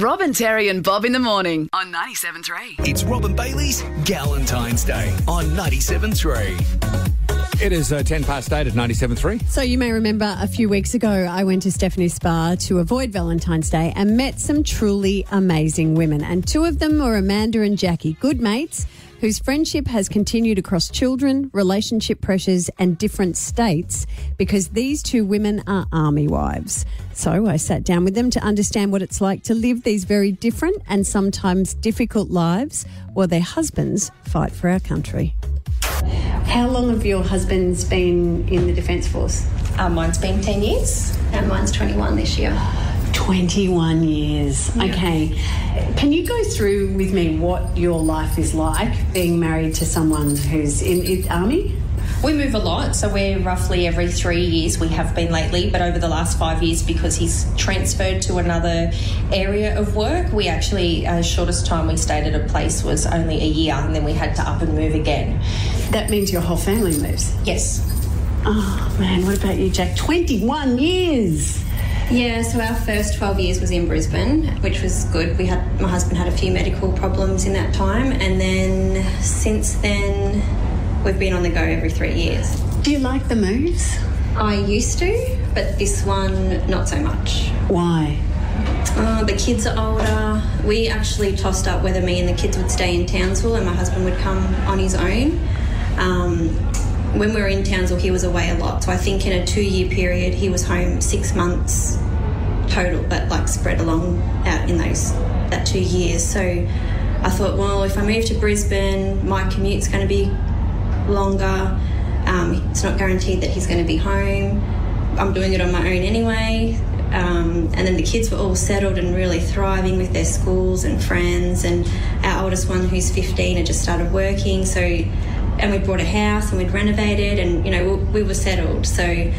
Rob and Terry and Bob in the morning on 97.3. It's Rob and Bailey's Galentine's Day on 97.3. It is 10 past 8 at 97.3. So you may remember a few weeks ago I went to Stephanie's Spa to avoid Valentine's Day and met some truly amazing women. And two of them were Amanda and Jackie, good mates whose friendship has continued across children, relationship pressures and different states because these two women are army wives. So I sat down with them to understand what it's like to live these very different and sometimes difficult lives while their husbands fight for our country. How long have your husbands been in the Defence Force? Mine's been 10 years. And mine's 21 this year. 21 years. Yeah. Okay. Can you go through with me what your life is like being married to someone who's in the army? We move a lot, so we're roughly every 3 years. We have been lately, but over the last 5 years, because he's transferred to another area of work, we actually, shortest time we stayed at a place was only a year, and then we had to up and move again. That means your whole family moves? Yes. Oh, man, what about you, Jack? 21 years! Yeah, so our first 12 years was in Brisbane, which was good. We had, my husband had a few medical problems in that time, and then since then we've been on the go every 3 years. Do you like the moves? I used to, but this one, not so much. Why? The kids are older. We actually tossed up whether me and the kids would stay in Townsville and my husband would come on his own. When we were in Townsville, he was away a lot. So I think in a 2-year period, he was home 6 months total, but like spread along out in that 2 years. So I thought, well, if I move to Brisbane, my commute's going to be longer. It's not guaranteed that he's going to be home. I'm doing it on my own anyway. And then the kids were all settled and really thriving with their schools and friends. And our oldest one, who's 15, had just started working. So, and we bought a house and we'd renovated, and you know we were settled. So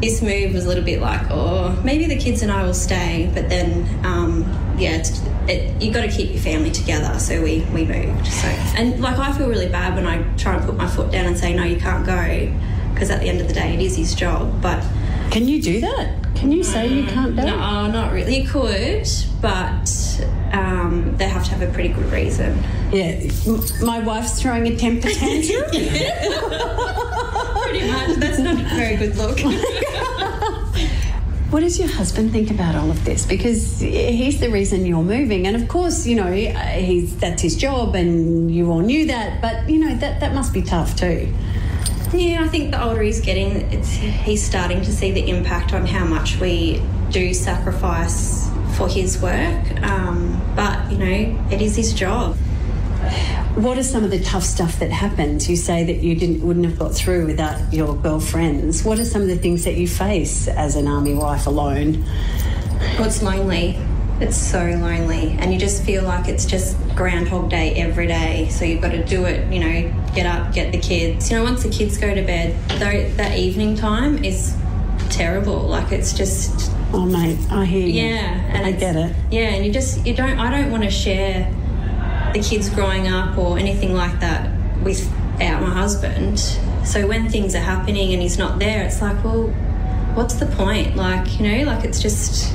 this move was a little bit like, oh, maybe the kids and I will stay. But then, you got to keep your family together, so we moved. So, and like I feel really bad when I try and put my foot down and say no, you can't go, because at the end of the day it is his job. But can you do that? Can you say you can't do it? No, not really. You could, but they have to have a pretty good reason. Yeah, my wife's throwing a temper tantrum. Pretty much. That's not a very good look. What does your husband think about all of this? Because he's the reason you're moving. And, of course, you know, that's his job and you all knew that. But, you know, that must be tough too. Yeah, I think the older he's getting, he's starting to see the impact on how much we do sacrifice for his work. But, you know, it is his job. What are some of the tough stuff that happens? You say that you wouldn't have got through without your girlfriends. What are some of the things that you face as an army wife alone? Well, it's lonely. It's so lonely. And you just feel like it's just Groundhog Day every day. So you've got to do it, you know, get up, get the kids. You know, once the kids go to bed, though, that evening time is terrible. Like it's just... Oh, mate, I hear you. Yeah. And I get it. Yeah, and I don't want to share the kids growing up or anything like that without my husband. So when things are happening and he's not there, it's like, well, what's the point? Like, you know, like it's just...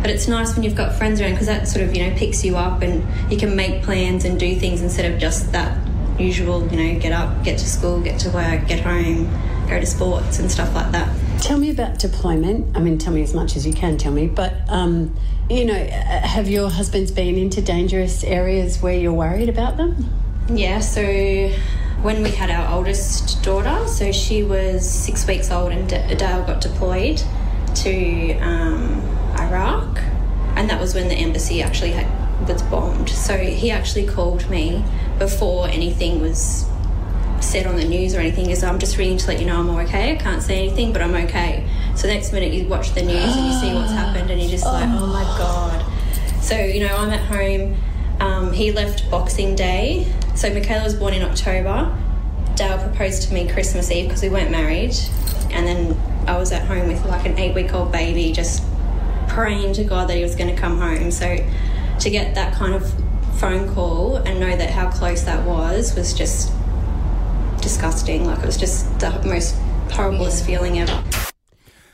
But it's nice when you've got friends around because that sort of, you know, picks you up and you can make plans and do things instead of just that usual, you know, get up, get to school, get to work, get home, go to sports and stuff like that. Tell me about deployment. I mean, tell me as much as you can tell me, but... You know, have your husbands been into dangerous areas where you're worried about them? Yeah, so when we had our oldest daughter, so she was 6 weeks old and Dale got deployed to Iraq, and that was when the embassy actually was bombed. So he actually called me before anything was said on the news or anything, is I'm just reading to let you know I'm okay, I can't say anything but I'm okay. So the next minute you watch the news and you see what's happened and you're just like, oh my God. So, you know, I'm at home. He left Boxing Day. So Michaela was born in October. Dale proposed to me Christmas Eve because we weren't married. And then I was at home with like an 8-week-old baby just praying to God that he was going to come home. So to get that kind of phone call and know that how close that was just disgusting. Like it was just the most horriblest feeling ever.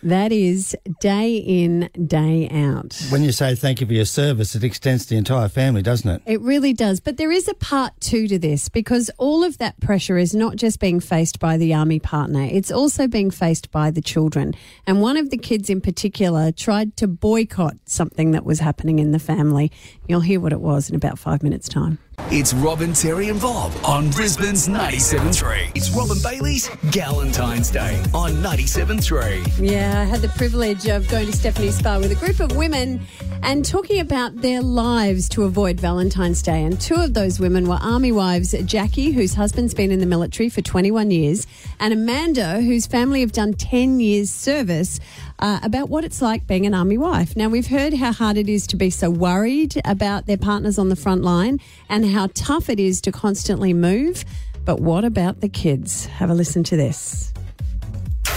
That is day in, day out. When you say thank you for your service, it extends to the entire family, doesn't it? It really does. But there is a part 2 to this, because all of that pressure is not just being faced by the army partner, it's also being faced by the children. And one of the kids in particular tried to boycott something that was happening in the family. You'll hear what it was in about 5 minutes' time. It's Robin, Terry and Bob on Brisbane's 97.3. It's Robin Bailey's Galentine's Day on 97.3. Yeah, I had the privilege of going to Stephanie's Spa with a group of women and talking about their lives to avoid Valentine's Day. And two of those women were army wives, Jackie, whose husband's been in the military for 21 years, and Amanda, whose family have done 10 years service, about what it's like being an army wife. Now, we've heard how hard it is to be so worried about their partners on the front line and how tough it is to constantly move. But what about the kids? Have a listen to this.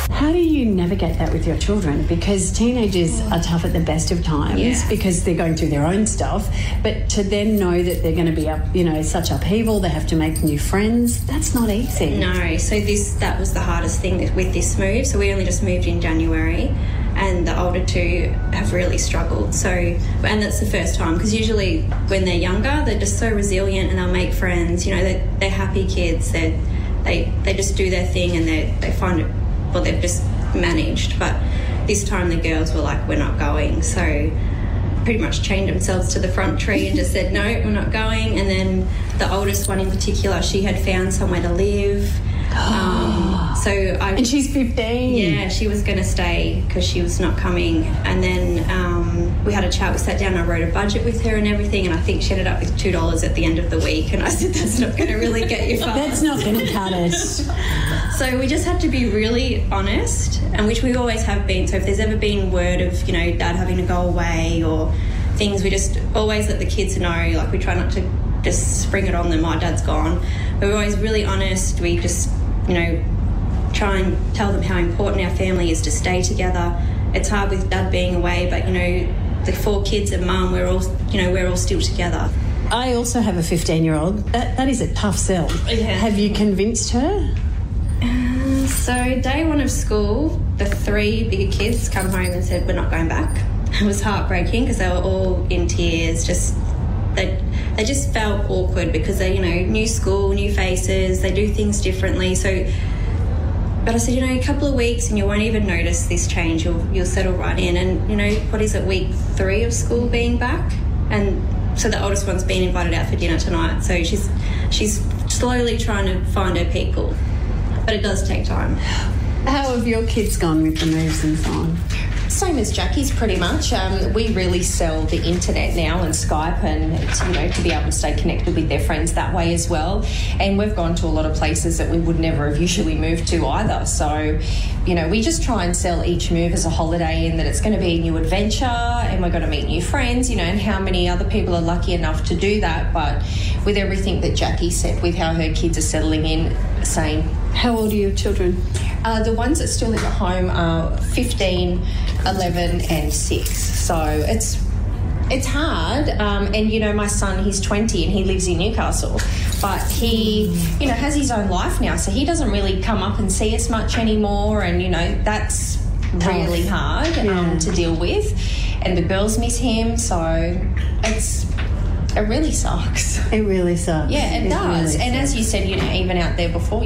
How do you navigate that with your children? Because teenagers are tough at the best of times because they're going through their own stuff. But to then know that they're going to be such upheaval, they have to make new friends, that's not easy. No, so that was the hardest thing with this move. So we only just moved in January, and the older two have really struggled. So, and that's the first time, because usually when they're younger, they're just so resilient and they'll make friends. You know, they're happy kids. They just do their thing and they find it. Well, they've just managed, but this time the girls were like, we're not going, so pretty much chained themselves to the front tree and just said, no, we're not going. And then the oldest one in particular, she had found somewhere to live, and she's 15. Yeah, she was going to stay because she was not coming. And then we had a chat, we sat down and I wrote a budget with her and everything, and I think she ended up with $2 at the end of the week, and I said, that's not going to really get you far. That's not going to cut it. So we just had to be really honest, and which we always have been. So if there's ever been word of, Dad having to go away or things, we just always let the kids know. Like, we try not to just spring it on them, my dad's gone. But we're always really honest. We just, try and tell them how important our family is to stay together. It's hard with Dad being away, but, the 4 kids and Mum, we're all still together. I also have a 15-year-old. That is a tough sell. Yeah. Have you convinced her? So day 1 of school, the 3 bigger kids come home and said, we're not going back. It was heartbreaking because they were all in tears. Just they just felt awkward because they, new school, new faces, they do things differently. So, but I said, a couple of weeks and you won't even notice this change. You'll settle right in. And, what is it, week 3 of school being back? And so the oldest one's been invited out for dinner tonight. So she's slowly trying to find her people. But it does take time. How have your kids gone with the moves and so on? Same as Jackie's, pretty much. We really sell the internet now and Skype, and to be able to stay connected with their friends that way as well. And we've gone to a lot of places that we would never have usually moved to either. So, we just try and sell each move as a holiday, and that it's going to be a new adventure and we're going to meet new friends, and how many other people are lucky enough to do that. But with everything that Jackie said, with how her kids are settling in, same. How old are your children? The ones that still live at home are 15, 11 and 6. So it's hard. And, my son, he's 20 and he lives in Newcastle. But he, has his own life now, so he doesn't really come up and see us much anymore. And, that's really hard to deal with. And the girls miss him, so it really sucks. It really sucks. Yeah, it does. Really, and sucks. As you said, even out there before,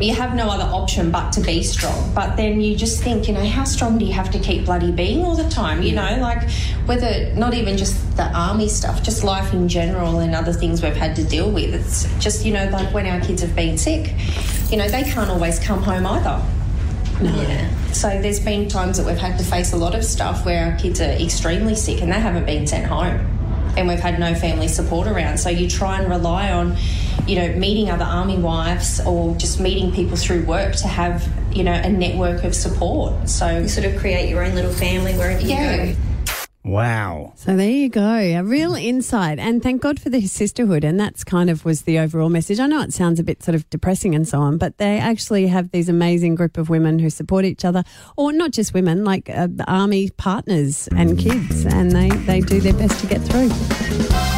you have no other option but to be strong. But then you just think, how strong do you have to keep bloody being all the time? Whether not even just the army stuff, just life in general and other things we've had to deal with. It's just, like when our kids have been sick, they can't always come home either. No. Yeah. So there's been times that we've had to face a lot of stuff where our kids are extremely sick and they haven't been sent home, and we've had no family support around. So you try and rely on, meeting other army wives or just meeting people through work to have, a network of support. So you sort of create your own little family wherever you go. Wow. So there you go, a real insight. And thank God for the sisterhood. And that's kind of was the overall message. I know it sounds a bit sort of depressing and so on, but they actually have these amazing group of women who support each other, or not just women, like the army partners and kids, and they do their best to get through.